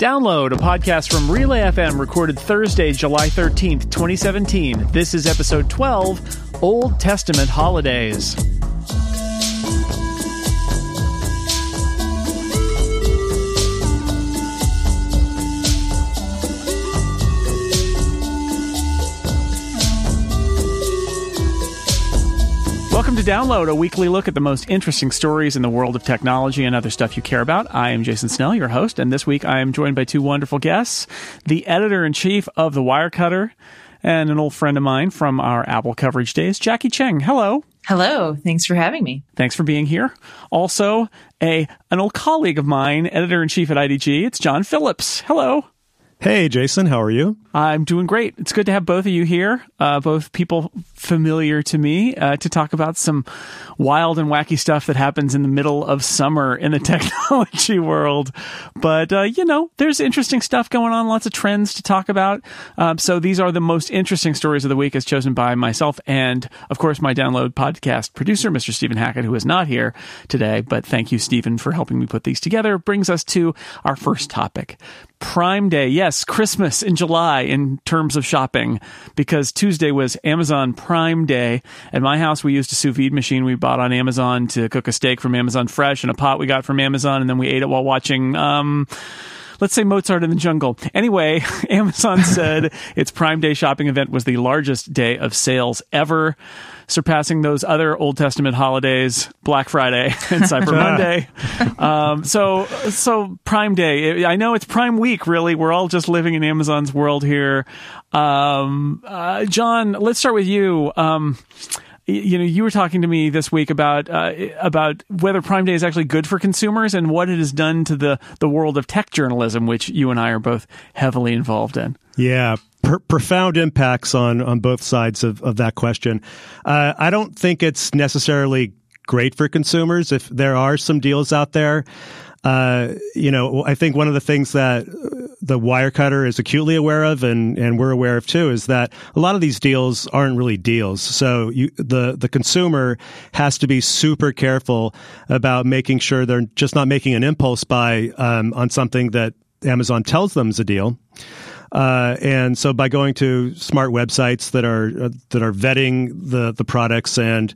Download a podcast from Relay FM recorded Thursday, July 13th, 2017. This is episode 12, Old Testament Holidays. Welcome to Download, a weekly look at the most interesting stories in the world of technology and other stuff you care about. I am Jason Snell, your host, and this week I am joined by two wonderful guests, the editor-in-chief of The Wirecutter and an old friend of mine from our Apple coverage days, Jacqui Cheng. Hello. Hello. Thanks for having me. Thanks for being here. Also, an old colleague of mine, editor-in-chief at IDG, it's Jon Phillips. Hello. Hey, Jason. How are you? I'm doing great. It's good to have both of you here, both people familiar to me, to talk about some wild and wacky stuff that happens in the middle of summer in the technology world. But, there's interesting stuff going on, lots of trends to talk about. So these are the most interesting stories of the week as chosen by myself and, of course, my Download podcast producer, Mr. Stephen Hackett, who is not here today. But thank you, Stephen, for helping me put these together. It brings us to our first topic. Prime Day. Yes, Christmas in July in terms of shopping, because Tuesday was Amazon Prime Day. At my house, we used a sous vide machine we bought on Amazon to cook a steak from Amazon Fresh and a pot we got from Amazon, and then we ate it while watching, let's say, Mozart in the Jungle. Anyway, Amazon said its Prime Day shopping event was the largest day of sales ever, surpassing those other Old Testament holidays, Black Friday and Cyber Monday. So Prime Day, I know it's Prime Week, really. We're all just living in Amazon's world here. John, let's start with you. You were talking to me this week about whether Prime Day is actually good for consumers and what it has done to the world of tech journalism, which you and I are both heavily involved in. Yeah, profound impacts on both sides of that question. I don't think it's necessarily great for consumers. If there are some deals out there, I think one of the things that the Wirecutter is acutely aware of, and we're aware of too, is that a lot of these deals aren't really deals. So the consumer has to be super careful about making sure they're just not making an impulse buy on something that Amazon tells them is a deal. And so by going to smart websites that are vetting the products and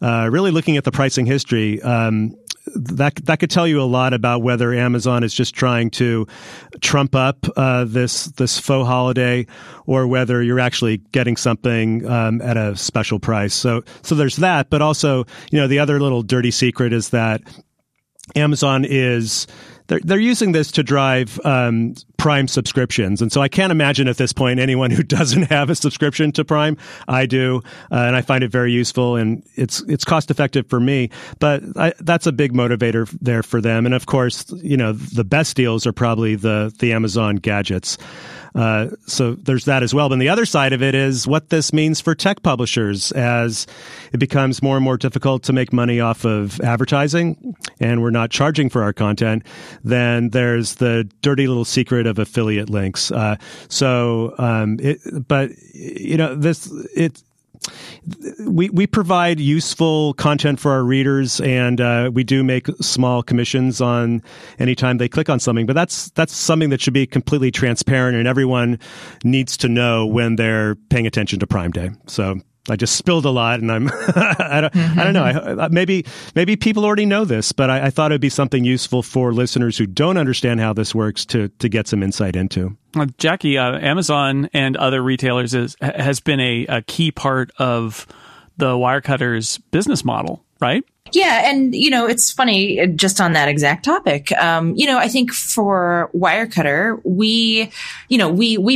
really looking at the pricing history, that could tell you a lot about whether Amazon is just trying to trump up this faux holiday, or whether you're actually getting something at a special price. So there's that, but also, the other little dirty secret is that Amazon is they're using this to drive Prime subscriptions, and so I can't imagine at this point anyone who doesn't have a subscription to Prime. I do, and I find it very useful, and it's cost effective for me. But that's a big motivator there for them. And of course, the best deals are probably the Amazon gadgets. So there's that as well. But the other side of it is what this means for tech publishers as it becomes more and more difficult to make money off of advertising, and we're not charging for our content. Then there's the dirty little secret of affiliate links. We provide useful content for our readers, and we do make small commissions on any time they click on something. But that's something that should be completely transparent, and everyone needs to know when they're paying attention to Prime Day. So I just spilled a lot, and I'm I don't know. Maybe people already know this, but I thought it'd be something useful for listeners who don't understand how this works to get some insight into. Jacqui, Amazon and other retailers has been a key part of the Wirecutter's business model, right? Yeah. And, it's funny, just on that exact topic, I think for Wirecutter, we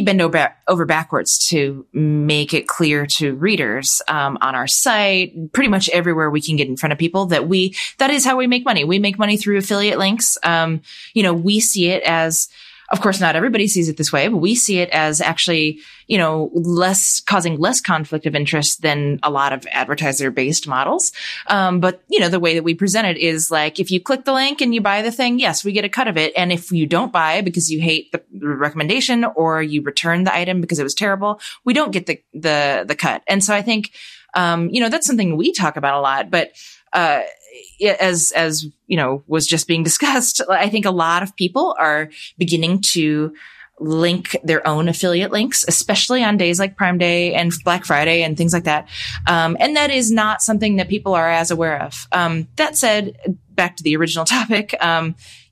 bend over backwards to make it clear to readers on our site, pretty much everywhere we can get in front of people, that that is how we make money. We make money through affiliate links. We see it as, of course, not everybody sees it this way, but we see it as actually, causing less conflict of interest than a lot of advertiser-based models. But the way that we present it is like, if you click the link and you buy the thing, yes, we get a cut of it. And if you don't buy because you hate the recommendation, or you return the item because it was terrible, we don't get the cut. And so I think, that's something we talk about a lot, but as you know, was just being discussed, I think a lot of people are beginning to link their own affiliate links, especially on days like Prime Day and Black Friday and things like that. And that is not something that people are as aware of. That said, back to the original topic.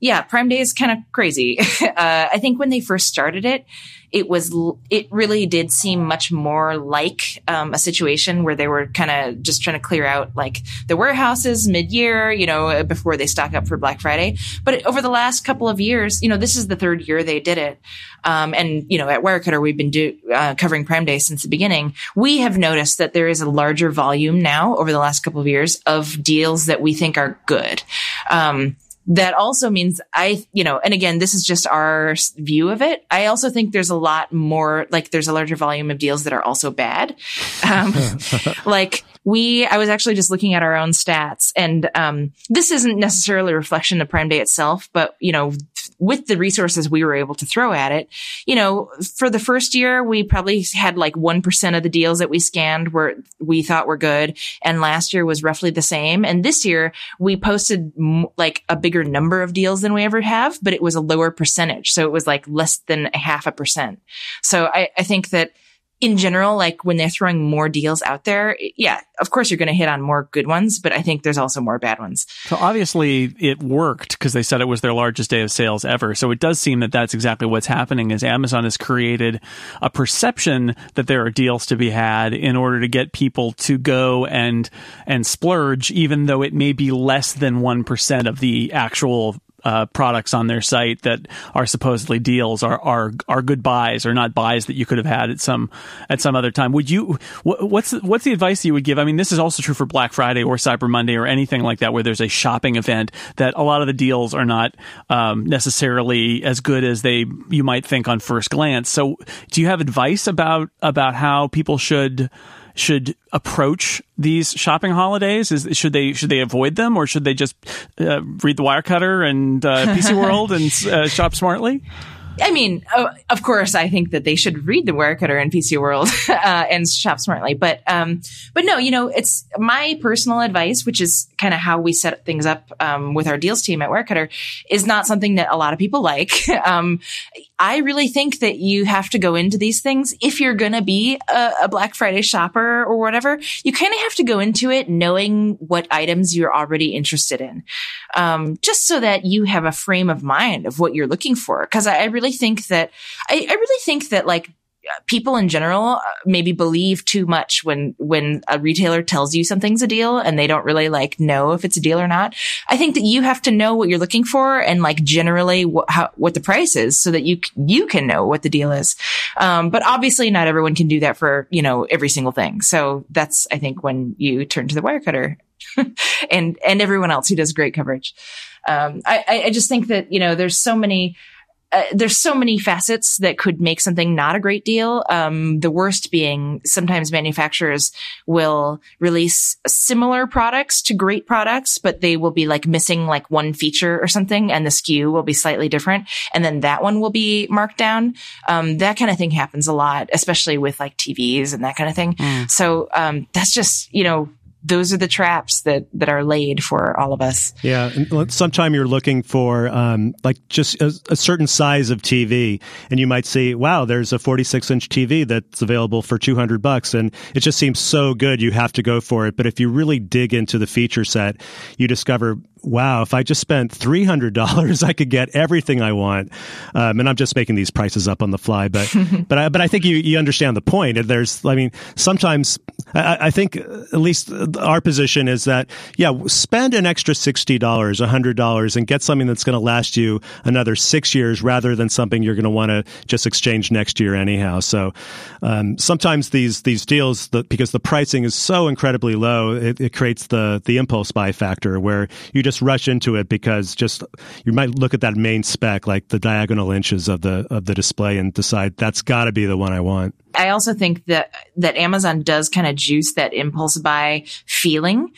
Yeah, Prime Day is kind of crazy. I think when they first started it, it really did seem much more like a situation where they were kind of just trying to clear out like the warehouses mid-year, you know, before they stock up for Black Friday. But over the last couple of years, you know, this is the third year they did it. And, you know, at Wirecutter, we've been covering Prime Day since the beginning. We have noticed that there is a larger volume now over the last couple of years of deals that we think are good. That also means you know, and again, this is just our view of it. I also think there's a lot more, like there's a larger volume of deals that are also bad. Like I was actually just looking at our own stats, and this isn't necessarily a reflection of Prime Day itself, but, you know, with the resources we were able to throw at it, you know, for the first year, we probably had like 1% of the deals that we scanned we thought were good. And last year was roughly the same. And this year we posted like a bigger number of deals than we ever have, but it was a lower percentage. So it was like less than 0.5%. So I think that in general, like when they're throwing more deals out there, yeah, of course you're going to hit on more good ones, but I think there's also more bad ones. So obviously it worked because they said it was their largest day of sales ever. So it does seem that that's exactly what's happening is Amazon has created a perception that there are deals to be had in order to get people to go and splurge, even though it may be less than 1% of the actual products on their site that are supposedly deals are good buys or not buys that you could have had at some other time. Would you? What's the advice you would give? I mean, this is also true for Black Friday or Cyber Monday or anything like that where there's a shopping event that a lot of the deals are not necessarily as good as you might think on first glance. So, do you have advice about how people should approach these shopping holidays? Should they avoid them, or should they just read The Wirecutter and PC World and shop smartly? I mean, of course, I think that they should read The Wirecutter and PC World and shop smartly. But no, you know, it's my personal advice, which is kind of how we set things up with our deals team at Wirecutter, is not something that a lot of people like. I really think that you have to go into these things. If you're going to be a Black Friday shopper or whatever, you kind of have to go into it knowing what items you're already interested in, just so that you have a frame of mind of what you're looking for. Because I really think that like people in general maybe believe too much when a retailer tells you something's a deal and they don't really like know if it's a deal or not. I think that you have to know what you're looking for and like generally what the price is so that you can know what the deal is. But obviously not everyone can do that for, you know, every single thing. So that's, I think, when you turn to The Wirecutter and everyone else who does great coverage. I just think that, you know, there's so many facets that could make something not a great deal. The worst being sometimes manufacturers will release similar products to great products, but they will be like missing like one feature or something, and the SKU will be slightly different, and then that one will be marked down. That kind of thing happens a lot, especially with like TVs and that kind of thing. So that's just, you know, those are the traps that are laid for all of us. Yeah. And sometime you're looking for like just a certain size of TV, and you might see, wow, there's a 46-inch TV that's available for $200, and it just seems so good. You have to go for it. But if you really dig into the feature set, you discover, wow, if I just spent $300, I could get everything I want. And I'm just making these prices up on the fly, but but I think you understand the point. There's, I mean, sometimes I think at least our position is that, yeah, spend an extra $60, $100, and get something that's going to last you another 6 years rather than something you're going to want to just exchange next year anyhow. So sometimes these deals, because the pricing is so incredibly low, it creates the impulse buy factor where you just rush into it because just you might look at that main spec, like the diagonal inches of the display, and decide that's got to be the one I want. I also think that Amazon does kind of juice that impulse buy feeling,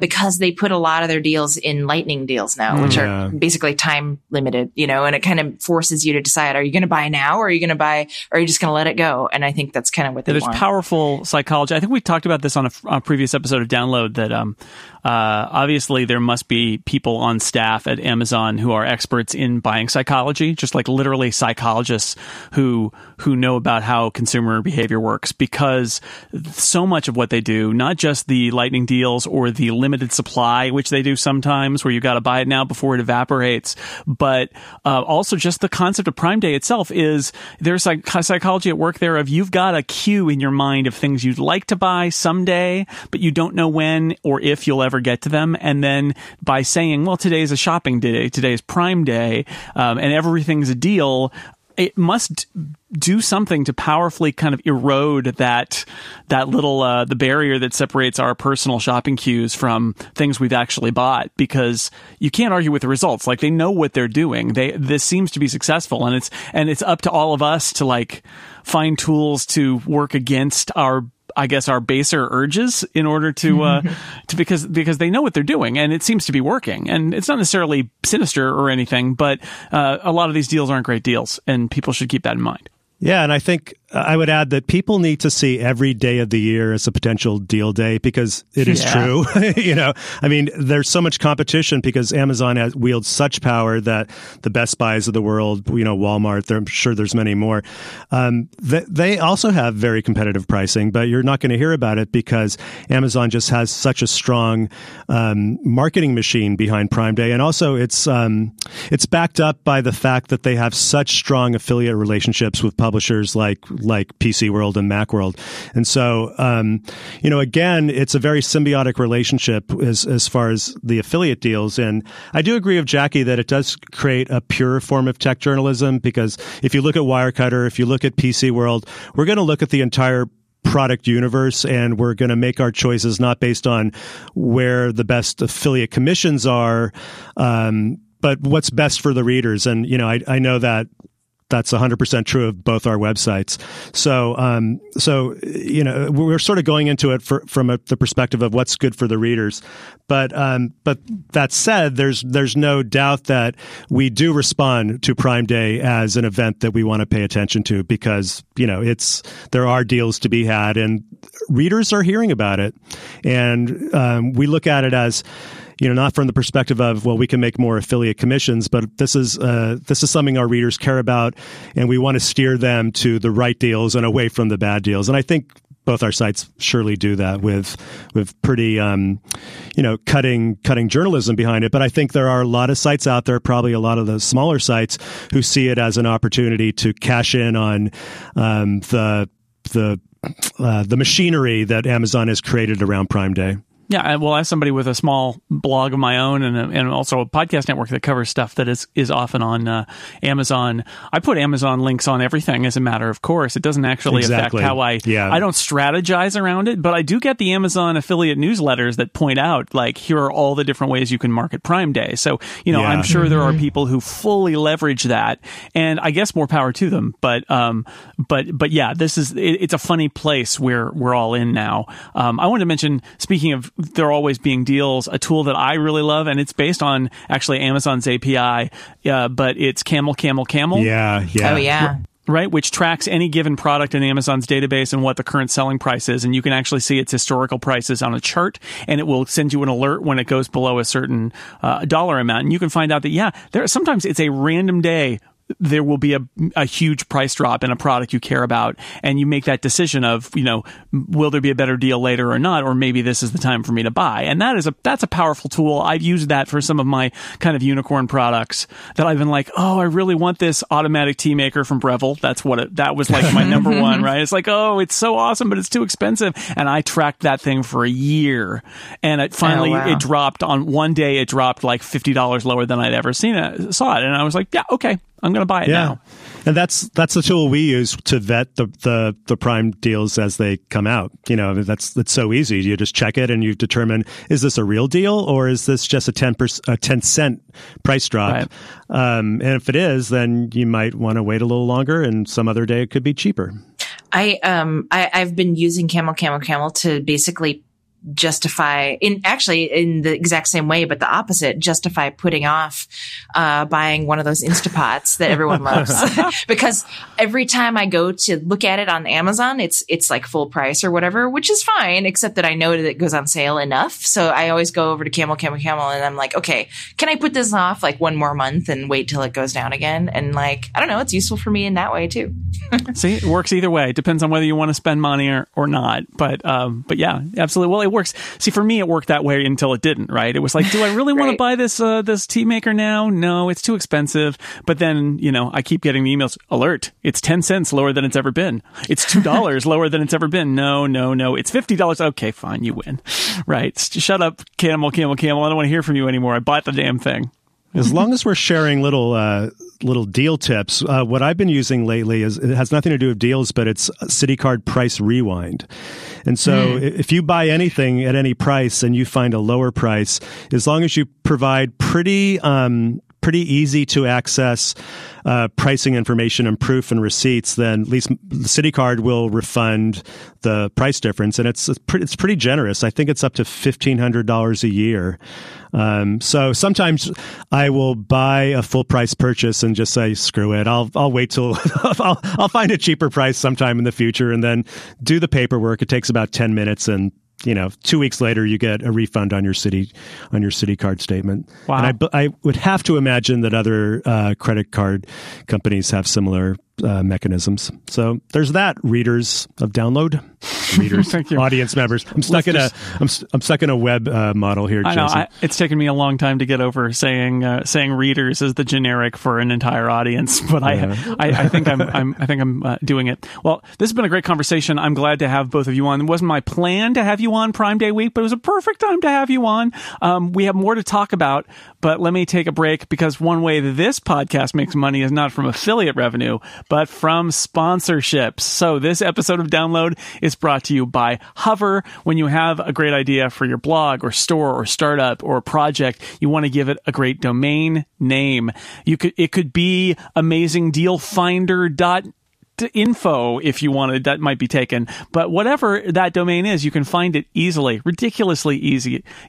because they put a lot of their deals in lightning deals now, which are basically time limited, you know, and it kind of forces you to decide, are you going to buy now, or are you going to buy, or are you just going to let it go? And I think that's kind of what they want. There's powerful psychology. I think we talked about this on a previous episode of Download, that obviously there must be people on staff at Amazon who are experts in buying psychology, just like literally psychologists who know about how consumer behavior works, because so much of what they do, not just the lightning deals or the limited supply, which they do sometimes where you got to buy it now before it evaporates, but also just the concept of Prime Day itself, is there's like psychology at work there of, you've got a queue in your mind of things you'd like to buy someday, but you don't know when or if you'll ever get to them. And then by saying, well, today is a shopping day, today is Prime Day, and everything's a deal, it must do something to powerfully kind of erode that little the barrier that separates our personal shopping queues from things we've actually bought, because you can't argue with the results. Like, they know what they're doing. This seems to be successful, and it's up to all of us to like find tools to work against our baser urges in order because they know what they're doing, and it seems to be working, and it's not necessarily sinister or anything, but a lot of these deals aren't great deals, and people should keep that in mind. Yeah, and I think I would add that people need to see every day of the year as a potential deal day, because it is true. You know, I mean, there's so much competition because Amazon wields such power that the Best Buys of the world, you know, Walmart, I'm sure there's many more. They also have very competitive pricing, but you're not going to hear about it because Amazon just has such a strong marketing machine behind Prime Day, and also it's backed up by the fact that they have such strong affiliate relationships with publishers like PC World and Macworld. And so, you know, again, it's a very symbiotic relationship as far as the affiliate deals. And I do agree with Jacqui that it does create a pure form of tech journalism, because if you look at Wirecutter, if you look at PC World, we're going to look at the entire product universe, and we're going to make our choices not based on where the best affiliate commissions are, but what's best for the readers. And, you know, I know that that's 100% true of both our websites. So, you know, we're sort of going into it from the perspective of what's good for the readers. But that said, there's no doubt that we do respond to Prime Day as an event that we want to pay attention to, because, you know, there are deals to be had, and readers are hearing about it. And we look at it as, you know, not from the perspective of, well, we can make more affiliate commissions, but this is something our readers care about, and we want to steer them to the right deals and away from the bad deals. And I think both our sites surely do that with pretty, you know, cutting journalism behind it. But I think there are a lot of sites out there, probably a lot of the smaller sites, who see it as an opportunity to cash in on the machinery that Amazon has created around Prime Day. Yeah, well, as somebody with a small blog of my own and also a podcast network that covers stuff that is often on Amazon, I put Amazon links on everything as a matter of course. It doesn't actually affect how I don't strategize around it, but I do get the Amazon affiliate newsletters that point out, like, here are all the different ways you can market Prime Day. So, you know, I'm sure there are people who fully leverage that, and I guess more power to them. But yeah, it's a funny place where we're all in now. I want to mention, speaking of there always being deals, a tool that I really love, and it's based on actually Amazon's API, but it's Camel Camel Camel. Yeah, yeah. Oh, yeah. Right, which tracks any given product in Amazon's database and what the current selling price is, and you can actually see its historical prices on a chart, and it will send you an alert when it goes below a certain dollar amount, and you can find out that sometimes it's a random day there will be a huge price drop in a product you care about, and you make that decision of, you know, will there be a better deal later or not, or maybe this is the time for me to buy. And that's a powerful tool. I've used that for some of my kind of unicorn products that I've been like, oh, I really want this automatic tea maker from Breville. That was like my number one, right? It's like, oh, it's so awesome, but it's too expensive. And I tracked that thing for a year, and it finally it dropped on one day. It dropped like $50 lower than I'd ever saw it, and I was like, yeah, okay, I'm going to buy it now. And that's the tool we use to vet the Prime deals as they come out. You know, I mean, that's so easy. You just check it and you determine, is this a real deal or is this just a 10-cent price drop? Right. And if it is, then you might want to wait a little longer, and some other day it could be cheaper. I've been using Camel Camel Camel to basically justify in the exact same way, but the opposite, justify putting off buying one of those Instant Pots that everyone loves. Because every time I go to look at it on Amazon, it's like full price or whatever, which is fine, except that I know that it goes on sale enough. So I always go over to Camel Camel Camel and I'm like, okay, can I put this off like one more month and wait till it goes down again? And like, I don't know, it's useful for me in that way too. See, it works either way. It depends on whether you want to spend money or not. But yeah, absolutely. Well, it works. See, for me, it worked that way until it didn't, right? It was like, do I really want to buy this this tea maker now? No, it's too expensive. But then, you know, I keep getting the emails, alert, it's 10 cents lower than it's ever been. It's $2 lower than it's ever been. No, it's $50. Okay, fine, you win. Right? Shut up, Camel, Camel, Camel. I don't want to hear from you anymore. I bought the damn thing. As long as we're sharing little deal tips, what I've been using lately is, it has nothing to do with deals, but it's CityCard Price Rewind. And so if you buy anything at any price and you find a lower price, as long as you provide pretty easy to access pricing information and proof and receipts, then at least the CityCard will refund the price difference. And it's pretty generous. I think it's up to $1,500 a year. So sometimes I will buy a full price purchase and just say, screw it. I'll wait till I'll find a cheaper price sometime in the future and then do the paperwork. It takes about 10 minutes and, you know, 2 weeks later, you get a refund on your CityCard statement. Wow. And I would have to imagine that other credit card companies have similar mechanisms. So there's that. Readers of download, audience members. I'm stuck I'm stuck in a web model here, Jason. I know. It's taken me a long time to get over saying readers is the generic for an entire audience, but yeah. I think I'm doing it. Well, this has been a great conversation. I'm glad to have both of you on. It wasn't my plan to have you on Prime Day week, but it was a perfect time to have you on. We have more to talk about, but let me take a break, because one way this podcast makes money is not from affiliate revenue, but from sponsorships. So this episode of Download is brought to you by Hover. When you have a great idea for your blog or store or startup or project, you want to give it a great domain name. It could be amazingdealfinder.info if you wanted. That might be taken, but whatever that domain is, you can find it easily, ridiculously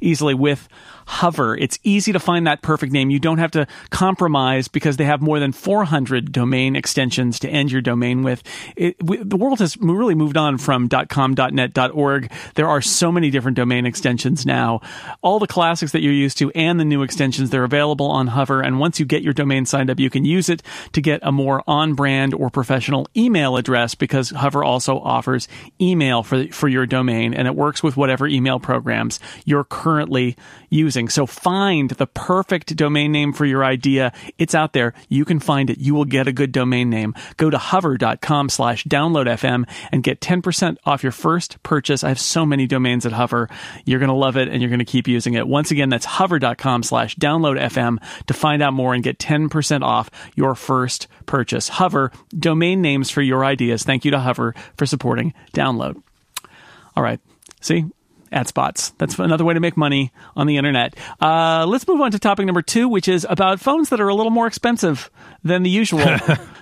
easily with Hover. It's easy to find that perfect name. You don't have to compromise, because they have more than 400 domain extensions to end your domain with. The world has really moved on from .com, .net, .org. There are so many different domain extensions now. All the classics that you're used to and the new extensions, they're available on Hover. And once you get your domain signed up, you can use it to get a more on-brand or professional email address, because Hover also offers email for your domain, and it works with whatever email programs you're currently using. So find the perfect domain name for your idea. It's out there. You can find it. You will get a good domain name. Go to hover.com/downloadfm and get 10% off your first purchase. I have so many domains at Hover. You're going to love it and you're going to keep using it. Once again, that's hover.com/downloadfm to find out more and get 10% off your first purchase. Hover, domain names for your ideas. Thank you to Hover for supporting Download. All right. See? Ad spots. That's another way to make money on the internet. Let's move on to topic number 2, which is about phones that are a little more expensive than the usual.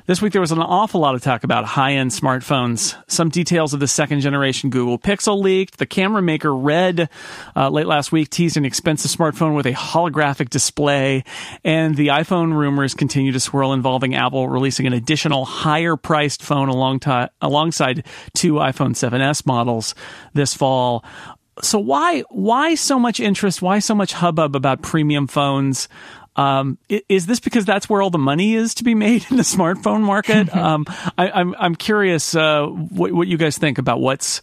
This week, there was an awful lot of talk about high-end smartphones. Some details of the second-generation Google Pixel leaked. The camera maker Red late last week teased an expensive smartphone with a holographic display. And the iPhone rumors continue to swirl, involving Apple releasing an additional higher-priced phone alongside 2 iPhone 7S models this fall. So why so much interest? Why so much hubbub about premium phones? Is this because that's where all the money is to be made in the smartphone market? I'm curious what you guys think about what's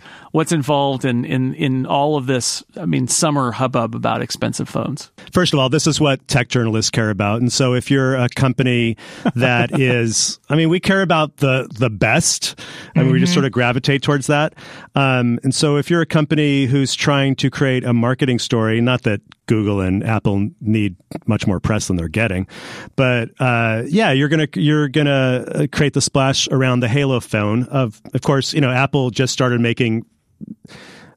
involved in all of this. I mean, summer hubbub about expensive phones. First of all, this is what tech journalists care about, and so if you're a company that is, I mean, we care about the best. I mean, we just sort of gravitate towards that. And so if you're a company who's trying to create a marketing story, not that Google and Apple need much more press than they're getting, but yeah, you're gonna create the splash around the Halo phone. Of course, you know, Apple just started making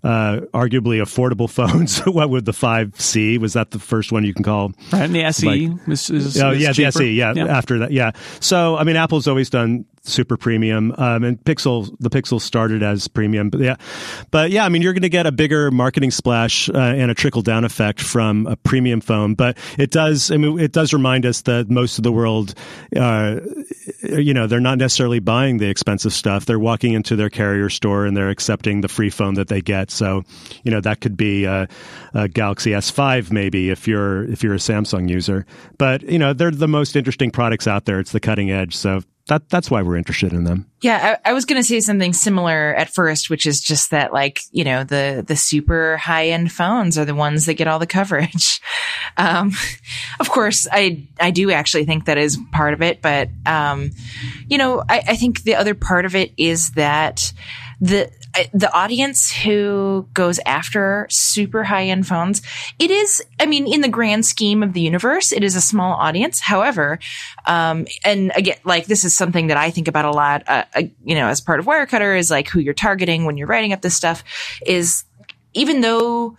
arguably affordable phones. What would the 5C? Was that the first one you can call? Right, and the SE. Like, is cheaper. The SE. Yeah, after that. Yeah. So I mean, Apple's always done super premium. And the Pixel started as premium, but yeah, I mean, you're going to get a bigger marketing splash and a trickle down effect from a premium phone. But it does remind us that most of the world, they're not necessarily buying the expensive stuff. They're walking into their carrier store and they're accepting the free phone that they get. So, that could be a Galaxy S5 maybe if you're a Samsung user. But they're the most interesting products out there. It's the cutting edge. So that's why we're interested in them. Yeah, I was going to say something similar at first, which is just that, the super high-end phones are the ones that get all the coverage. Of course, I do actually think that is part of it. But, I think the other part of it is that the audience who goes after super high-end phones, it is, I mean, in the grand scheme of the universe, it is a small audience. However, and again, this is something that I think about a lot, as part of Wirecutter, is who you're targeting when you're writing up this stuff is, even though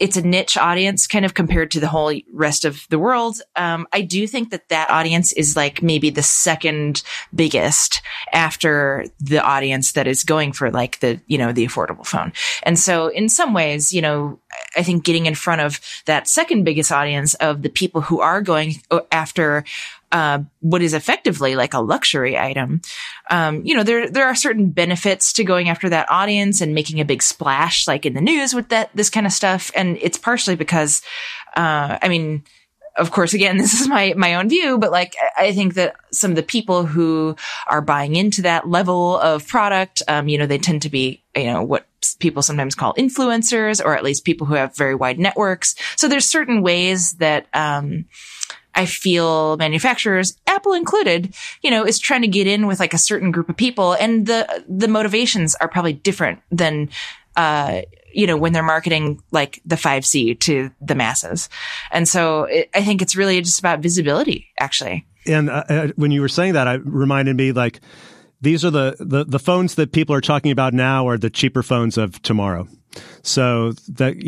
it's a niche audience kind of compared to the whole rest of the world, I do think that audience is maybe the second biggest after the audience that is going for the affordable phone. And so in some ways, I think getting in front of that second biggest audience of the people who are going after what is effectively a luxury item, there are certain benefits to going after that audience and making a big splash, in the news with this kind of stuff. And it's partially because, of course, again, this is my own view, but I think that some of the people who are buying into that level of product, they tend to be, what people sometimes call influencers, or at least people who have very wide networks. So there's certain ways that, I feel manufacturers, Apple included, is trying to get in with a certain group of people, and the motivations are probably different than, when they're marketing the 5C to the masses. And so I think it's really just about visibility, actually. And when you were saying that, it reminded me these are the phones that people are talking about now are the cheaper phones of tomorrow. So that,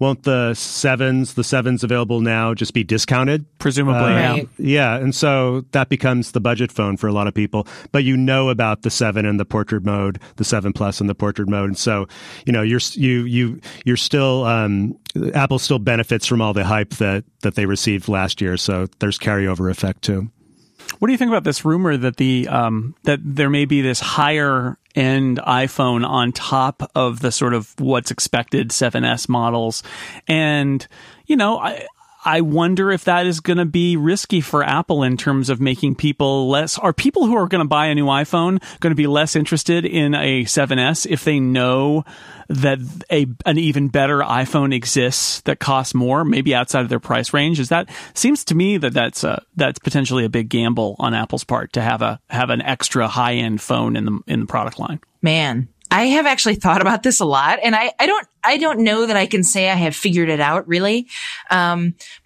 won't the sevens available now just be discounted? Presumably. Right. Yeah. And so that becomes the budget phone for a lot of people. But about the 7 and the portrait mode, the 7 Plus and the portrait mode. And so, you're still, Apple still benefits from all the hype that they received last year. So there's carryover effect too. What do you think about this rumor that that there may be this higher end iPhone on top of the sort of what's expected 7S models? And, I wonder if that is going to be risky for Apple in terms of making people less... Are people who are going to buy a new iPhone going to be less interested in a 7S if they know that an even better iPhone exists that costs more, maybe outside of their price range? Seems to me that's potentially a big gamble on Apple's part to have an extra high-end phone in the product line. Man, I have actually thought about this a lot, and I don't know that I can say I have figured it out really. But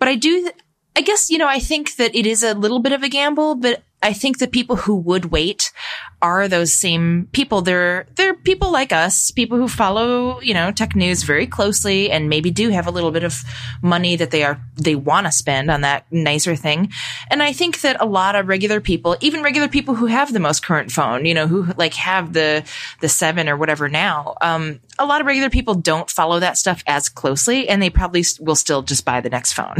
I do, I guess, I think that it is a little bit of a gamble, but I think the people who would wait are those same people. They're people like us, people who follow, tech news very closely and maybe do have a little bit of money that they want to spend on that nicer thing. And I think that a lot of regular people, even regular people who have the most current phone, who have the 7 or whatever now, a lot of regular people don't follow that stuff as closely, and they probably will still just buy the next phone.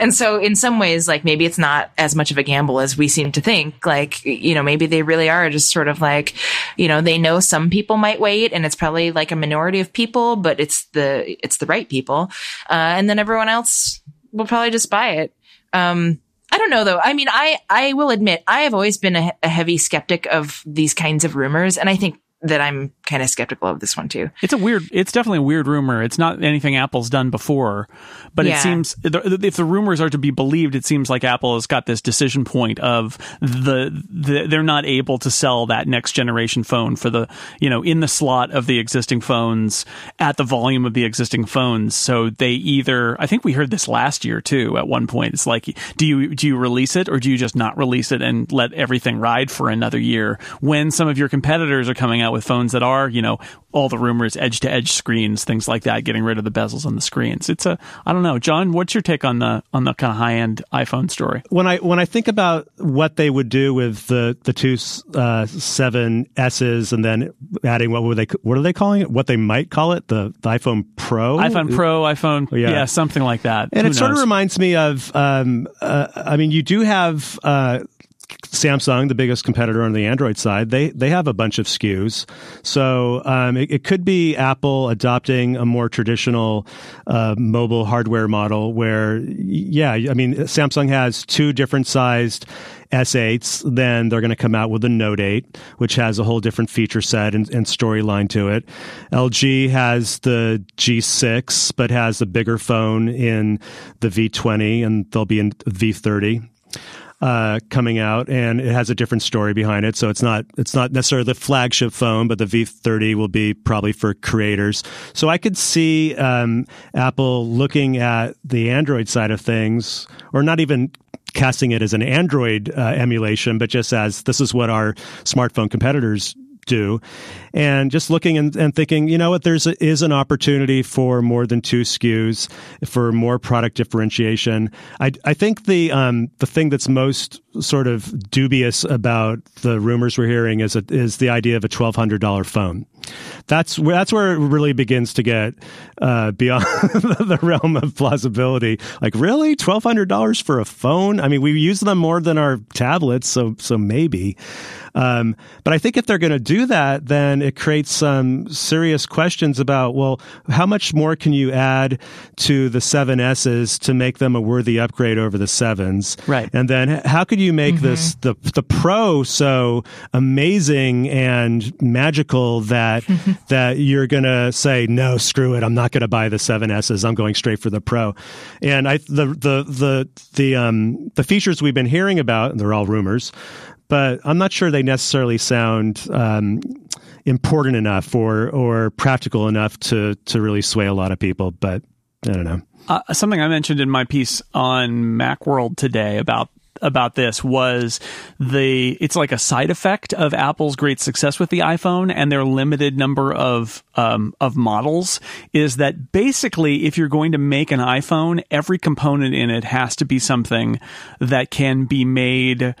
And so in some ways, maybe it's not as much of a gamble as we seem to think. Maybe they really are just sort of they know some people might wait, and it's probably a minority of people, but it's the right people, and then everyone else will probably just buy it. I don't know, though. I mean, I will admit I have always been a heavy skeptic of these kinds of rumors, and I think that I'm kind of skeptical of this one too. It's definitely a weird rumor. It's not anything Apple's done before, but yeah. It seems if the rumors are to be believed, it seems like Apple has got this decision point of they're not able to sell that next generation phone for the, in the slot of the existing phones at the volume of the existing phones. So they either, I think we heard this last year too, at one point, it's do you release it, or do you just not release it and let everything ride for another year when some of your competitors are coming out out with phones that are, you know, all the rumors, edge-to-edge screens, things like that, getting rid of the bezels on the screens. It's a, I don't know, John, what's your take on the kind of high-end iPhone story? When I think about what they would do with the two 7S's and then adding what are they calling it? What they might call it, the iPhone Pro, iPhone, something like that. And Who knows? Sort of reminds me of, I mean, you do have Samsung, the biggest competitor on the Android side, they have a bunch of SKUs. So it could be Apple adopting a more traditional mobile hardware model where, I mean, Samsung has two different sized S8s, then they're going to come out with the Note 8, which has a whole different feature set and storyline to it. LG has the G6, but has a bigger phone in the V20, and they'll be in V30. Coming out, and it has a different story behind it. So it's not necessarily the flagship phone, but the V30 will be probably for creators. So I could see Apple looking at the Android side of things, or not even casting it as an Android emulation, but just as this is what our smartphone competitors do, and just looking and thinking, you know what, there is an opportunity for more than two SKUs, for more product differentiation. I think the thing that's most sort of dubious about the rumors we're hearing is the idea of a $1,200 phone. That's where it really begins to get beyond the realm of plausibility. Like, really? $1,200 for a phone? I mean, we use them more than our tablets, so maybe. But I think if they're going to do that, then it creates some serious questions about, well, how much more can you add to the 7S's to make them a worthy upgrade over the 7s? Right. And then how could you make this the Pro so amazing and magical that you're going to say, no, screw it, I'm not going to buy the 7S's, I'm going straight for the Pro. And the features we've been hearing about, and they're all rumors, but I'm not sure they necessarily sound important enough or practical enough to really sway a lot of people, but I don't know. Something I mentioned in my piece on Macworld today about this was it's like a side effect of Apple's great success with the iPhone and their limited number of models, is that basically if you're going to make an iPhone, every component in it has to be something that can be made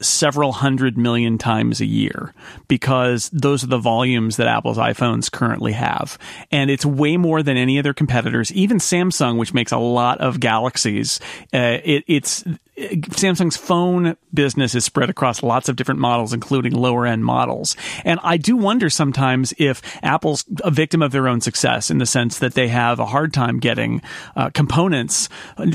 several 100 million times a year, because those are the volumes that Apple's iPhones currently have. And it's way more than any other competitors, even Samsung, which makes a lot of Galaxies. Samsung's phone business is spread across lots of different models, including lower-end models. And I do wonder sometimes if Apple's a victim of their own success, in the sense that they have a hard time getting components,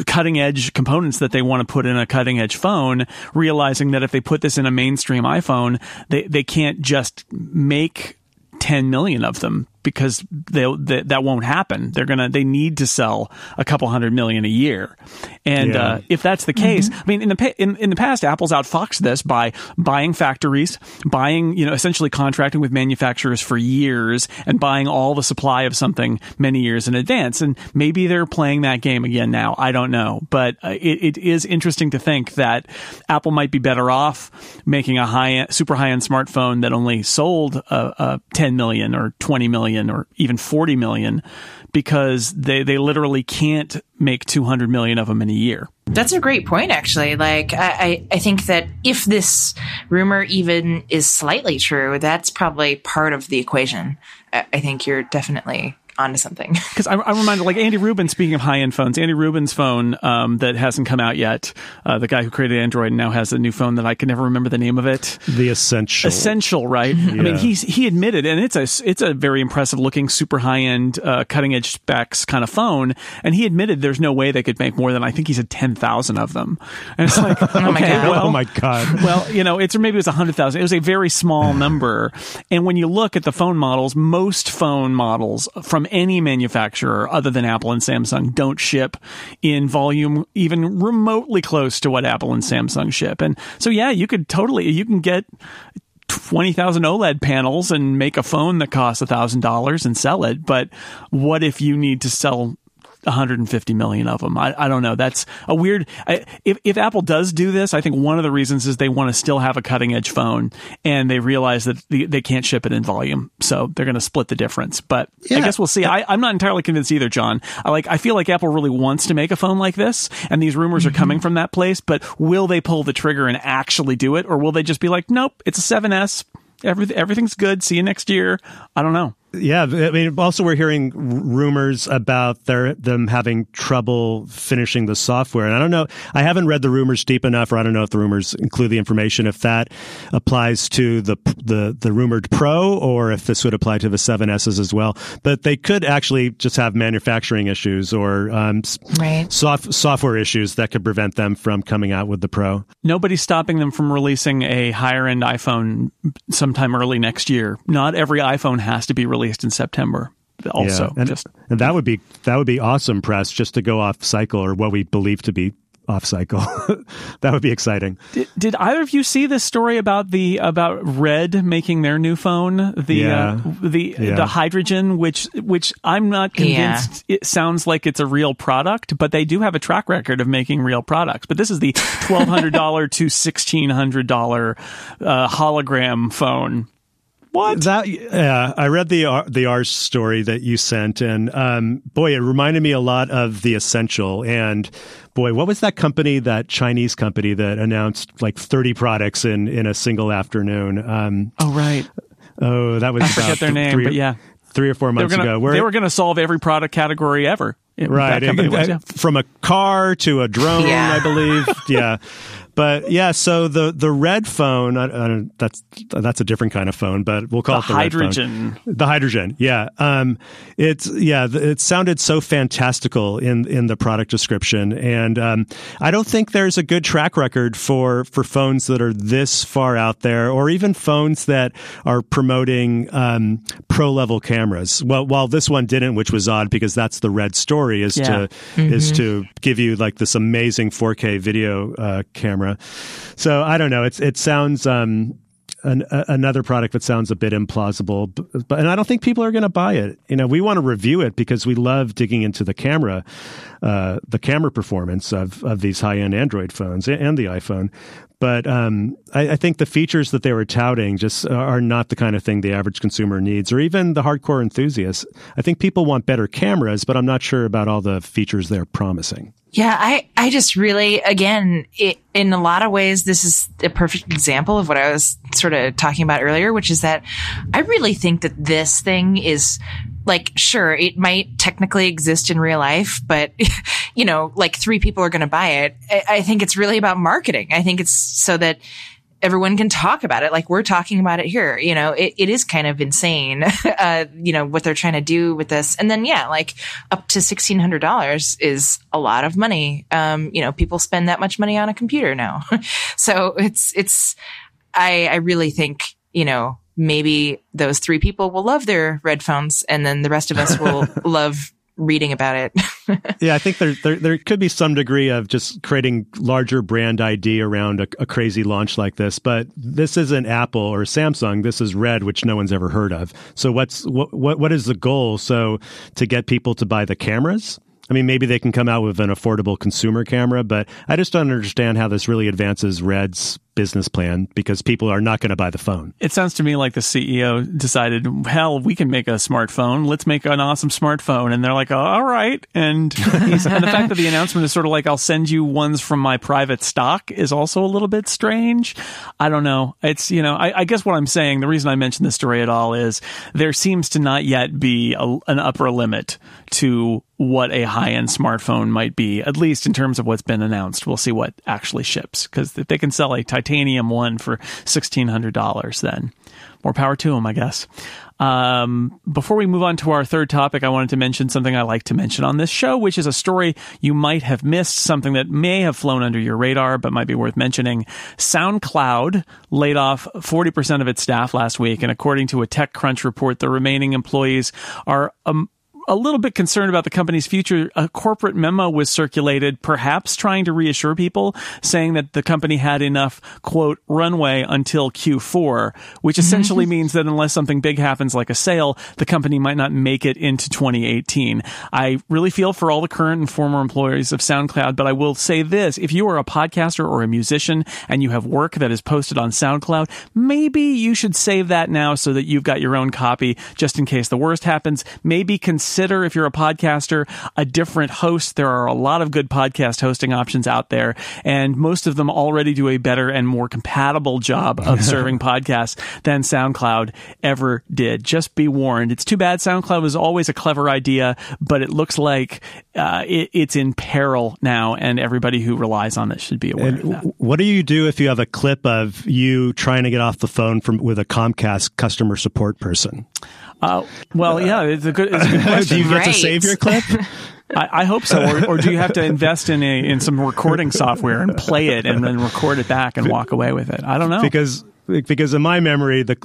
cutting-edge components that they want to put in a cutting-edge phone, realizing that if they put this in a mainstream iPhone, they can't just make 10 million of them, because that won't happen. They need to sell a couple 100 million a year, and if that's the case, I mean, in the past, Apple's outfoxed this by buying factories, essentially contracting with manufacturers for years, and buying all the supply of something many years in advance. And maybe they're playing that game again now. I don't know, but it is interesting to think that Apple might be better off making a super high end smartphone that only sold 10 million or 20 million. Or even 40 million, because they literally can't make 200 million of them in a year. That's a great point, actually. Like, I think that if this rumor even is slightly true, that's probably part of the equation. I think you're definitely onto something. Because I'm reminded, like, Andy Rubin, speaking of high-end phones, Andy Rubin's phone that hasn't come out yet, the guy who created Android and now has a new phone that I can never remember the name of it. The Essential. Essential, right? Yeah. I mean, he admitted, and it's a very impressive-looking, super high-end, cutting-edge specs kind of phone, and he admitted there's no way they could make more than, I think he said 10,000 of them. And it's like, oh my God. Well, it's, or maybe it was 100,000. It was a very small number. And when you look at the phone models, most phone models from any manufacturer other than Apple and Samsung don't ship in volume even remotely close to what Apple and Samsung ship. And so, you can get 20,000 OLED panels and make a phone that costs $1,000 and sell it. But what if you need to sell 150 million of them. I don't know. That's a weird. If Apple does do this, I think one of the reasons is they want to still have a cutting edge phone, and they realize that they can't ship it in volume, so they're going to split the difference. But yeah, I guess we'll see. I'm not entirely convinced either, John. I feel like Apple really wants to make a phone like this, and these rumors are coming from that place. But will they pull the trigger and actually do it, or will they just be like, nope, it's a 7S. Everything's good. See you next year. I don't know. Yeah, I mean, also we're hearing rumors about them having trouble finishing the software. And I don't know, I haven't read the rumors deep enough, or I don't know if the rumors include the information, if that applies to the rumored Pro, or if this would apply to the 7S's as well. But they could actually just have manufacturing issues or software issues that could prevent them from coming out with the Pro. Nobody's stopping them from releasing a higher-end iPhone sometime early next year. Not every iPhone has to be released in September also. Yeah, and that would be awesome press, just to go off cycle, or what we believe to be off cycle. That would be exciting. Did either of you see this story about Red making their new phone, the Hydrogen, which I'm not convinced it sounds like it's a real product, but they do have a track record of making real products. But this is the $1,200 to $1,600 hologram phone. What? I read the Ars story that you sent, and boy, it reminded me a lot of the Essential. And boy, what was that company, that Chinese company that announced like 30 products in a single afternoon? That was I forget their name, but yeah, 3 or 4 months ago. They were going to solve every product category ever. Right, from a car to a drone, I believe. Yeah. But yeah, so the Red phone, that's a different kind of phone, but we'll call it the Hydrogen. Red phone. The Hydrogen, yeah. It sounded so fantastical in the product description, and I don't think there's a good track record for phones that are this far out there, or even phones that are promoting pro level cameras. Well, while this one didn't, which was odd, because that's the Red story, is to give you like this amazing 4K video camera. So I don't know. It sounds another product that sounds a bit implausible, but and I don't think people are going to buy it. You know, we want to review it because we love digging into the camera performance of these high end Android phones and the iPhone. But I think the features that they were touting just are not the kind of thing the average consumer needs, or even the hardcore enthusiasts. I think people want better cameras, but I'm not sure about all the features they're promising. Yeah, I just really, again, in a lot of ways, this is a perfect example of what I was sort of talking about earlier, which is that I really think that this thing is, like, sure, it might technically exist in real life, but, you know, like 3 people are going to buy it. I think it's really about marketing. I think it's so that everyone can talk about it. Like we're talking about it here, you know, it is kind of insane, you know, what they're trying to do with this. And then, yeah, like up to $1,600 is a lot of money. You know, people spend that much money on a computer now. So I really think, you know, maybe those 3 people will love their Red phones, and then the rest of us will love reading about it. Yeah, I think there could be some degree of just creating larger brand ID around a crazy launch like this. But this isn't Apple or Samsung. This is Red, which no one's ever heard of. So what is the goal? So to get people to buy the cameras? I mean, maybe they can come out with an affordable consumer camera, but I just don't understand how this really advances Red's business plan, because people are not going to buy the phone. It sounds to me like the CEO decided, hell, we can make a smartphone. Let's make an awesome smartphone. And they're like, oh, all right. And the fact that the announcement is sort of like, I'll send you ones from my private stock, is also a little bit strange. I don't know. It's, you know, I guess what I'm saying, the reason I mentioned this story at all is there seems to not yet be an upper limit to what a high-end smartphone might be, at least in terms of what's been announced. We'll see what actually ships, because if they can sell a titanium one for $1,600, then more power to them, I guess. Before we move on to our third topic, I wanted to mention something I like to mention on this show, which is a story you might have missed, something that may have flown under your radar, but might be worth mentioning. SoundCloud laid off 40% of its staff last week, and according to a TechCrunch report, the remaining employees are a little bit concerned about the company's future, a corporate memo was circulated, perhaps trying to reassure people, saying that the company had enough, quote, runway until Q4, which essentially means that unless something big happens like a sale, the company might not make it into 2018. I really feel for all the current and former employees of SoundCloud, but I will say this. If you are a podcaster or a musician and you have work that is posted on SoundCloud, maybe you should save that now so that you've got your own copy just in case the worst happens. Maybe consider, if you're a podcaster, a different host. There are a lot of good podcast hosting options out there, and most of them already do a better and more compatible job of serving podcasts than SoundCloud ever did. Just be warned. It's too bad. SoundCloud was always a clever idea, but it looks like it's in peril now, and everybody who relies on it should be aware of that. What do you do if you have a clip of you trying to get off the phone with a Comcast customer support person? It's a good question. Do you get to save your clip? I hope so. Or do you have to invest in some recording software and play it and then record it back and walk away with it? I don't know. Because in my memory, the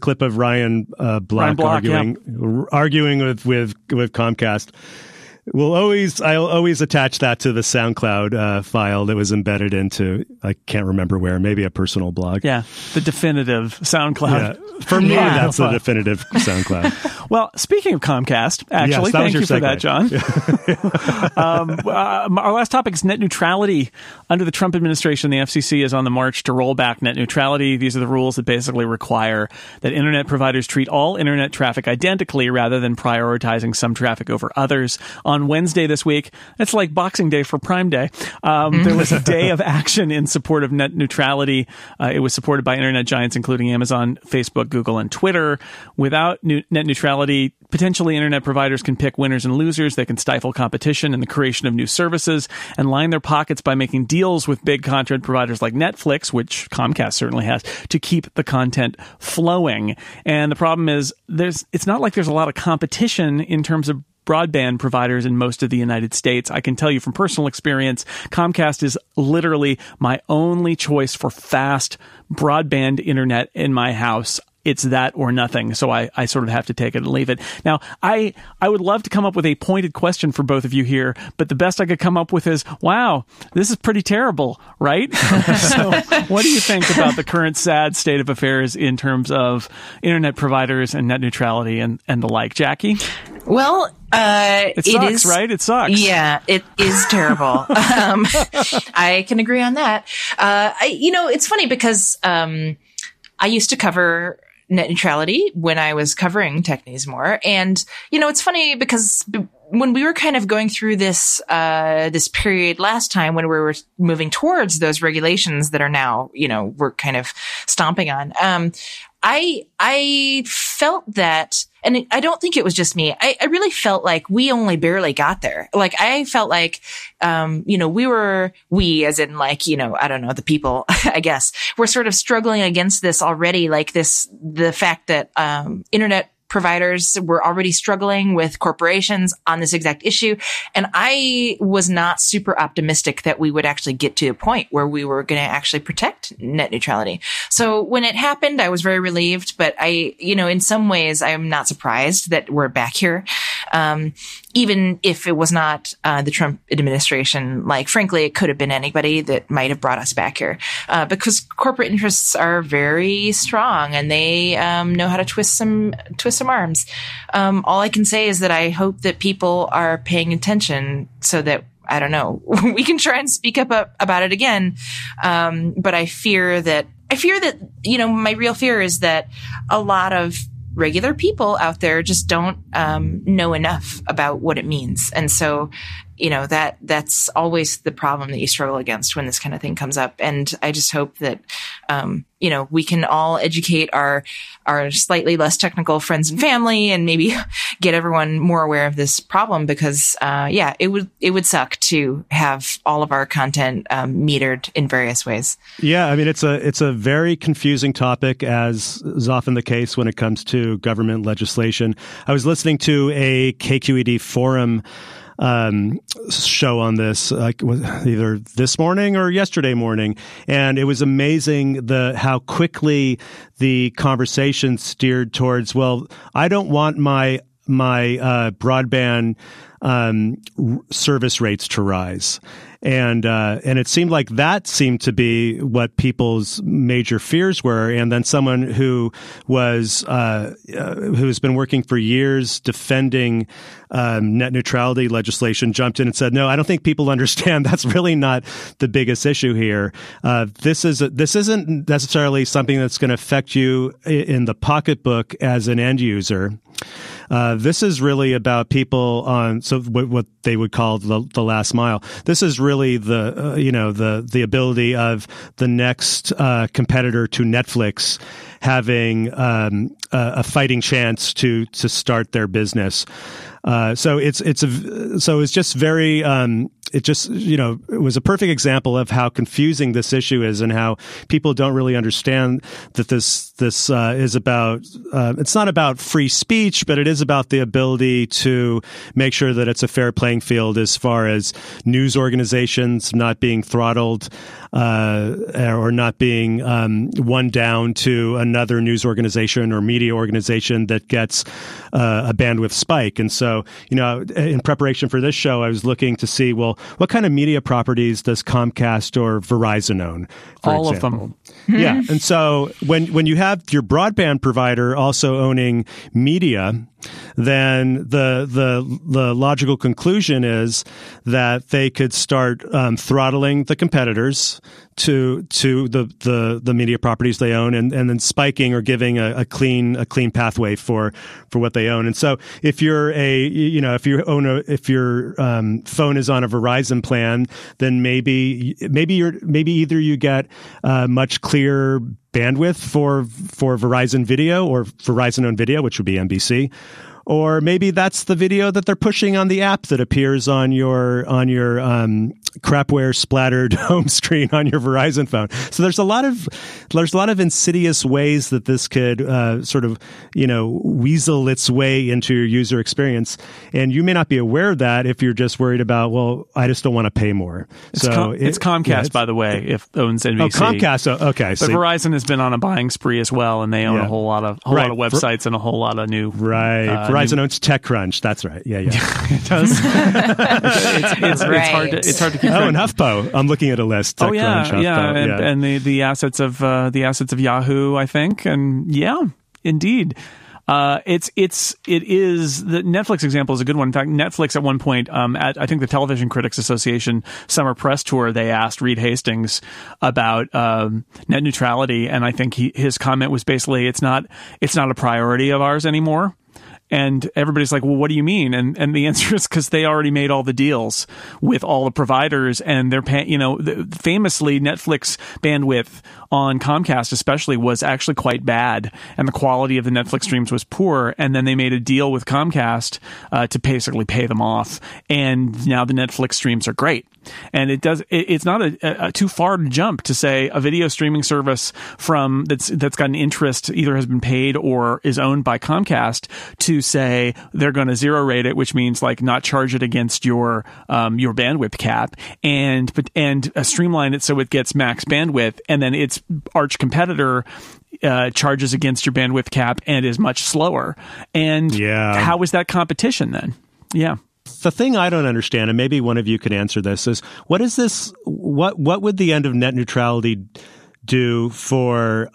clip of Ryan Block arguing with Comcast. I'll always attach that to the SoundCloud file that was embedded into, I can't remember where, maybe a personal blog. Yeah, the definitive SoundCloud. Yeah. For me, that's the definitive SoundCloud. Well, speaking of Comcast, actually, thank you for that, John. Our last topic is net neutrality. Under the Trump administration, the FCC is on the march to roll back net neutrality. These are the rules that basically require that internet providers treat all internet traffic identically rather than prioritizing some traffic over others. On Wednesday this week, it's like Boxing Day for Prime Day. There was a day of action in support of net neutrality. It was supported by internet giants, including Amazon, Facebook, Google, and Twitter. Without net neutrality, potentially internet providers can pick winners and losers. They can stifle competition and the creation of new services and line their pockets by making deals with big content providers like Netflix, which Comcast certainly has, to keep the content flowing. And the problem is it's not like there's a lot of competition in terms of broadband providers in most of the United States. I can tell you from personal experience, Comcast is literally my only choice for fast broadband internet in my house. It's that or nothing. So I sort of have to take it and leave it. Now, I would love to come up with a pointed question for both of you here, but the best I could come up with is, wow, this is pretty terrible, right? So what do you think about the current sad state of affairs in terms of internet providers and net neutrality and the like? Jacqui? Well, It sucks, right? Yeah, it is terrible. I can agree on that. It's funny because I used to cover net neutrality when I was covering Tech News More. And, it's funny because when we were kind of going through this period last time when we were moving towards those regulations that are now, we're kind of stomping on, I felt that, and I don't think it was just me. I really felt like we only barely got there. Like I felt like, we as in like, I don't know, the people, I guess, we're sort of struggling against this already. Like the fact that, internet providers were already struggling with corporations on this exact issue. And I was not super optimistic that we would actually get to a point where we were going to actually protect net neutrality. So when it happened, I was very relieved, but I, in some ways I'm not surprised that we're back here. Even if it was not the Trump administration, like frankly, it could have been anybody that might have brought us back here because corporate interests are very strong and they know how to twist some arms. All I can say is that I hope that people are paying attention so that, I don't know, we can try and speak up about it again. But I fear that, my real fear is that a lot of regular people out there just don't know enough about what it means. And so, that's always the problem that you struggle against when this kind of thing comes up. And I just hope that, we can all educate our slightly less technical friends and family and maybe get everyone more aware of this problem because, it would suck to have all of our content metered in various ways. Yeah. I mean, it's a very confusing topic, as is often the case when it comes to government legislation. I was listening to a KQED forum show on this, either this morning or yesterday morning. And it was amazing how quickly the conversation steered towards, well, I don't want my my broadband service rates to rise. And it seemed like that seemed to be what people's major fears were. And then someone who was, who has been working for years defending, net neutrality legislation jumped in and said, no, I don't think people understand. That's really not the biggest issue here. This isn't necessarily something that's going to affect you in the pocketbook as an end user. This is really about people on, so what they would call the last mile. This is really the, you know, the ability of the next competitor to Netflix having a fighting chance to start their business. So it's just very, it just, you know, it was a perfect example of how confusing this issue is and how people don't really understand that this is about, it's not about free speech, but it is about the ability to make sure that it's a fair playing field as far as news organizations not being throttled, or not being, one down to another news organization or media organization that gets, a bandwidth spike. And so, you know, in preparation for this show, I was looking to see, well, what kind of media properties does Comcast or Verizon own? All example. Of them. Yeah. And so when you have your broadband provider also owning media, then the logical conclusion is that they could start throttling the competitors to the media properties they own, and then spiking or giving a clean pathway for what they own. And so if you're if your phone is on a Verizon plan, then maybe either you get much clearer bandwidth for Verizon Video or Verizon-owned video, which would be NBC, or maybe that's the video that they're pushing on the app that appears on your crapware splattered home screen on your Verizon phone. So there's a lot of insidious ways that this could sort of, you know, weasel its way into your user experience, and you may not be aware of that if you're just worried about, well, I just don't want to pay more. It's Comcast, by the way, owns NBC. Oh, Comcast. Oh, okay, but see. Verizon has been on a buying spree as well, and they own a whole lot of websites and a whole lot of new Verizon owns TechCrunch. That's right. Yeah. It does. It's hard to keep. Oh, and HuffPo. I'm looking at a list. TechCrunch, and the assets of Yahoo, I think, and yeah, indeed. It is the Netflix example is a good one. In fact, Netflix at one point, at I think the Television Critics Association summer press tour, they asked Reed Hastings about net neutrality, and I think his comment was basically, it's not a priority of ours anymore. And everybody's like, well, what do you mean? And the answer is because they already made all the deals with all the providers, and they're famously Netflix bandwidth on Comcast especially was actually quite bad, and the quality of the Netflix streams was poor. And then they made a deal with Comcast to basically pay them off, and now the Netflix streams are great. And it's not a too far to jump to say a video streaming service from that's got an interest, either has been paid or is owned by Comcast, to say they're going to zero rate it, which means like not charge it against your bandwidth cap, and streamline it so it gets max bandwidth, and then its arch competitor charges against your bandwidth cap and is much slower. And how is that competition then? Yeah. The thing I don't understand, and maybe one of you could answer this, is what is this? What would the end of net neutrality do for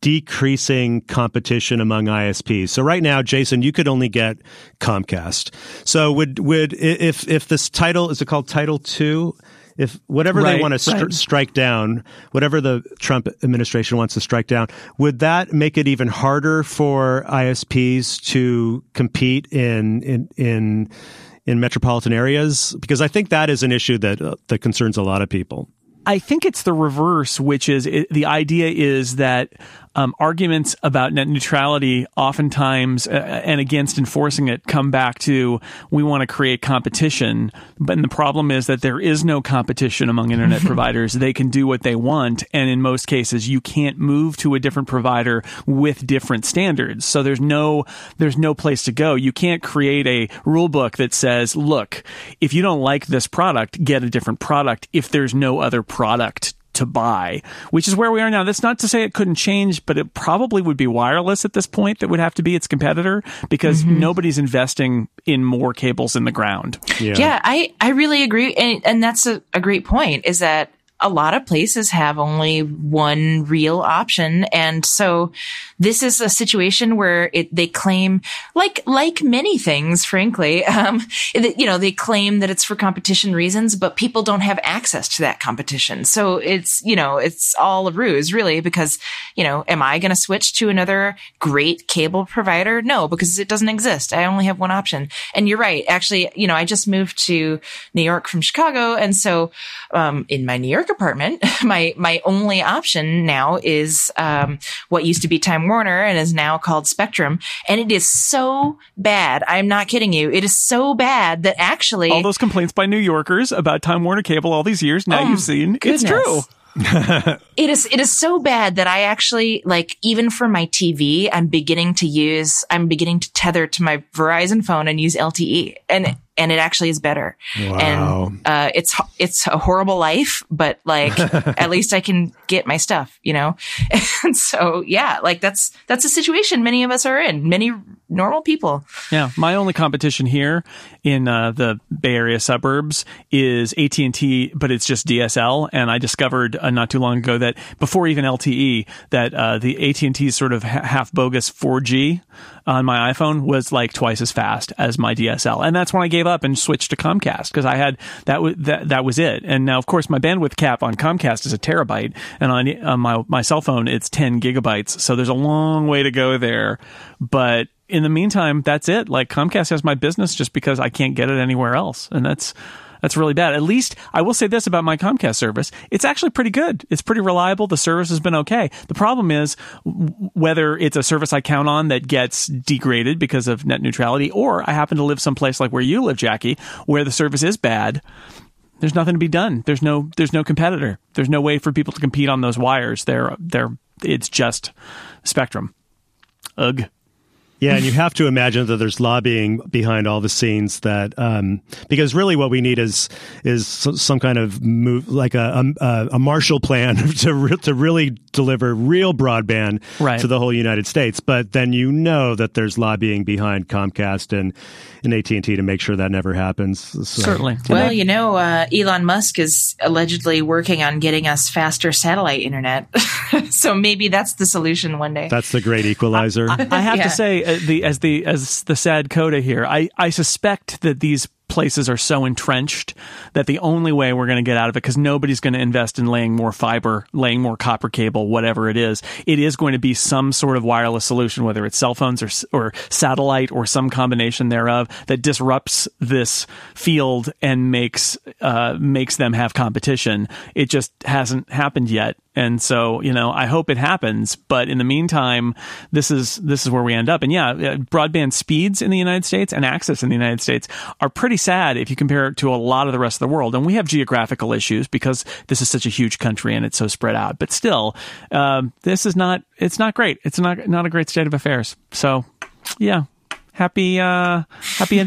decreasing competition among ISPs? So right now, Jason, you could only get Comcast. So would if this title, is it called Title II? If whatever they want to strike down, whatever the Trump administration wants to strike down, would that make it even harder for ISPs to compete in metropolitan areas? Because I think that is an issue that concerns a lot of people. I think it's the reverse, which is the idea is that arguments about net neutrality oftentimes and against enforcing it come back to, we want to create competition. But the problem is that there is no competition among internet providers. They can do what they want. And in most cases, you can't move to a different provider with different standards. So there's no place to go. You can't create a rule book that says, look, if you don't like this product, get a different product if there's no other product to buy, which is where we are now. That's not to say it couldn't change, but it probably would be wireless at this point that would have to be its competitor, because nobody's investing in more cables in the ground. Yeah, I really agree. And that's a great point, is that a lot of places have only one real option. And so this is a situation where they claim, like many things, frankly, they claim that it's for competition reasons, but people don't have access to that competition. So it's all a ruse, really, because, am I going to switch to another great cable provider? No, because it doesn't exist. I only have one option. And you're right. Actually, I just moved to New York from Chicago. And so, in my New York apartment, my only option now is what used to be Time Warner and is now called Spectrum, and it is so bad. I'm not kidding you. It is so bad that actually all those complaints by New Yorkers about Time Warner Cable all these years, now you've seen goodness. It's true. It is so bad that I actually, even for my TV, I'm beginning to tether to my Verizon phone and use LTE, and it actually is better. Wow. And it's a horrible life, but at least I can get my stuff, And so that's a situation many of us are in, many normal people. Yeah, my only competition here in the Bay Area suburbs is AT&T, but it's just DSL, and I discovered not too long ago that before even LTE, that the AT&T sort of half bogus 4G on my iPhone was twice as fast as my DSL, and that's when I gave up and switched to Comcast, because I had that was it. And now, of course, my bandwidth cap on Comcast is a terabyte, and on my cell phone it's 10 gigabytes. So there's a long way to go there, but in the meantime, that's it. Comcast has my business just because I can't get it anywhere else, and that's really bad. At least I will say this about my Comcast service. It's actually pretty good. It's pretty reliable. The service has been okay. The problem is whether it's a service I count on that gets degraded because of net neutrality, or I happen to live someplace like where you live, Jacqui, where the service is bad. There's nothing to be done. There's no competitor. There's no way for people to compete on those wires. It's just Spectrum. Ugh. Yeah, and you have to imagine that there's lobbying behind all the scenes that, because really what we need is some kind of move, like a Marshall Plan to really deliver real broadband to the whole United States. But then that there's lobbying behind Comcast and AT&T to make sure that never happens. So, certainly. Well, Elon Musk is allegedly working on getting us faster satellite internet. So maybe that's the solution one day. That's the great equalizer. I have to say, as the sad coda here, I suspect that these places are so entrenched that the only way we're going to get out of it, because nobody's going to invest in laying more fiber, laying more copper cable, whatever it is going to be some sort of wireless solution, whether it's cell phones or satellite or some combination thereof, that disrupts this field and makes them have competition. It just hasn't happened yet. And so, I hope it happens. But in the meantime, this is where we end up. And broadband speeds in the United States and access in the United States are pretty sad if you compare it to a lot of the rest of the world. And we have geographical issues because this is such a huge country and it's so spread out. But still, it's not great. It's not a great state of affairs. So, yeah. Happy end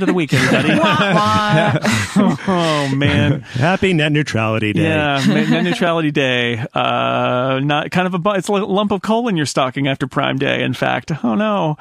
of the week, everybody. Oh, man. Happy net neutrality day. Yeah, net neutrality day. Not kind of it's a lump of coal in your stocking after Prime Day, in fact. Oh, no.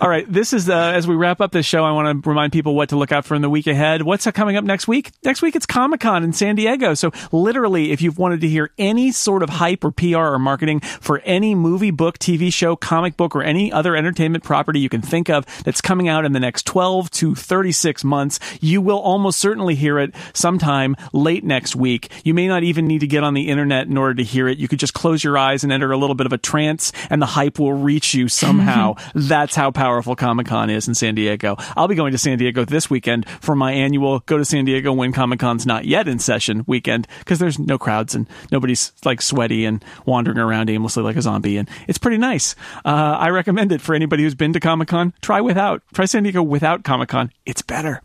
All right. This is, as we wrap up this show, I want to remind people what to look out for in the week ahead. What's coming up next week? Next week, it's Comic-Con in San Diego. So literally, if you've wanted to hear any sort of hype or PR or marketing for any movie, book, TV show, comic book, or any other entertainment property you can think of, that's coming out in the next 12 to 36 months, you will almost certainly hear it sometime late next week. You may not even need to get on the internet in order to hear it. You could just close your eyes and enter a little bit of a trance, and the hype will reach you somehow. That's how powerful Comic-Con is in San Diego. I'll be going to San Diego this weekend for my annual Go to San Diego when Comic-Con's not yet in session weekend, because there's no crowds and nobody's sweaty and wandering around aimlessly like a zombie, and it's pretty nice. I recommend it for anybody who's been to Comic-Con. Try San Diego without Comic-Con. It's better.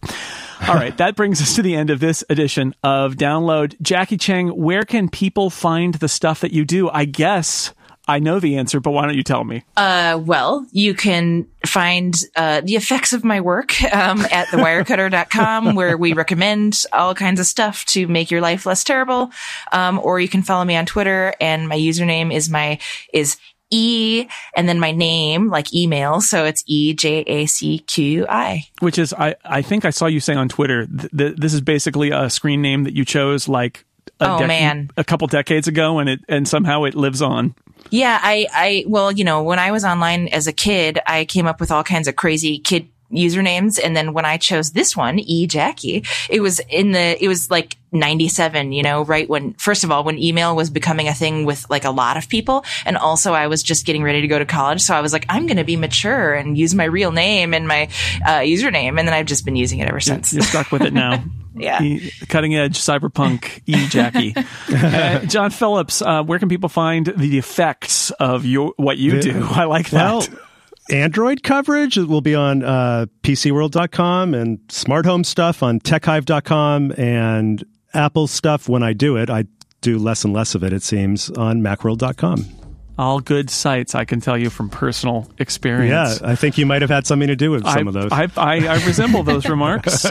All right. That brings us to the end of this edition of Download. Jacqui Cheng, where can people find the stuff that you do? I guess I know the answer, but why don't you tell me? Well, you can find the effects of my work at thewirecutter.com, where we recommend all kinds of stuff to make your life less terrible. Or you can follow me on Twitter, and my username is E and then my name, like email. So it's EJACQI. Which is, I think I saw you saying on Twitter, this is basically a screen name that you chose like a couple decades ago, and somehow it lives on. Yeah, well, you know, when I was online as a kid, I came up with all kinds of crazy kid usernames. And then when I chose this one, Jacqui, it was like 97, you know, right when, first of all, when email was becoming a thing with like a lot of people. And also I was just getting ready to go to college. So I was like, I'm going to be mature and use my real name and my username. And then I've just been using it ever since. You're stuck with it now. Yeah. Cutting edge cyberpunk Jacqui. Jon Phillips, where can people find the effects of what you do? I like that. Well, Android coverage will be on PCWorld.com, and smart home stuff on TechHive.com, and Apple stuff when I do it. I do less and less of it seems, on MacWorld.com. All good sites, I can tell you from personal experience. Yeah, I think you might have had something to do with some of those. I resemble those remarks.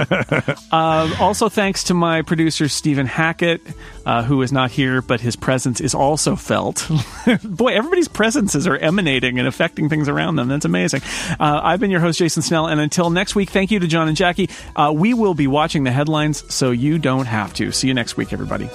Also, thanks to my producer, Stephen Hackett, who is not here, but his presence is also felt. Boy, everybody's presences are emanating and affecting things around them. That's amazing. I've been your host, Jason Snell, and until next week, thank you to Jon and Jacqui. We will be watching the headlines, so you don't have to. See you next week, everybody.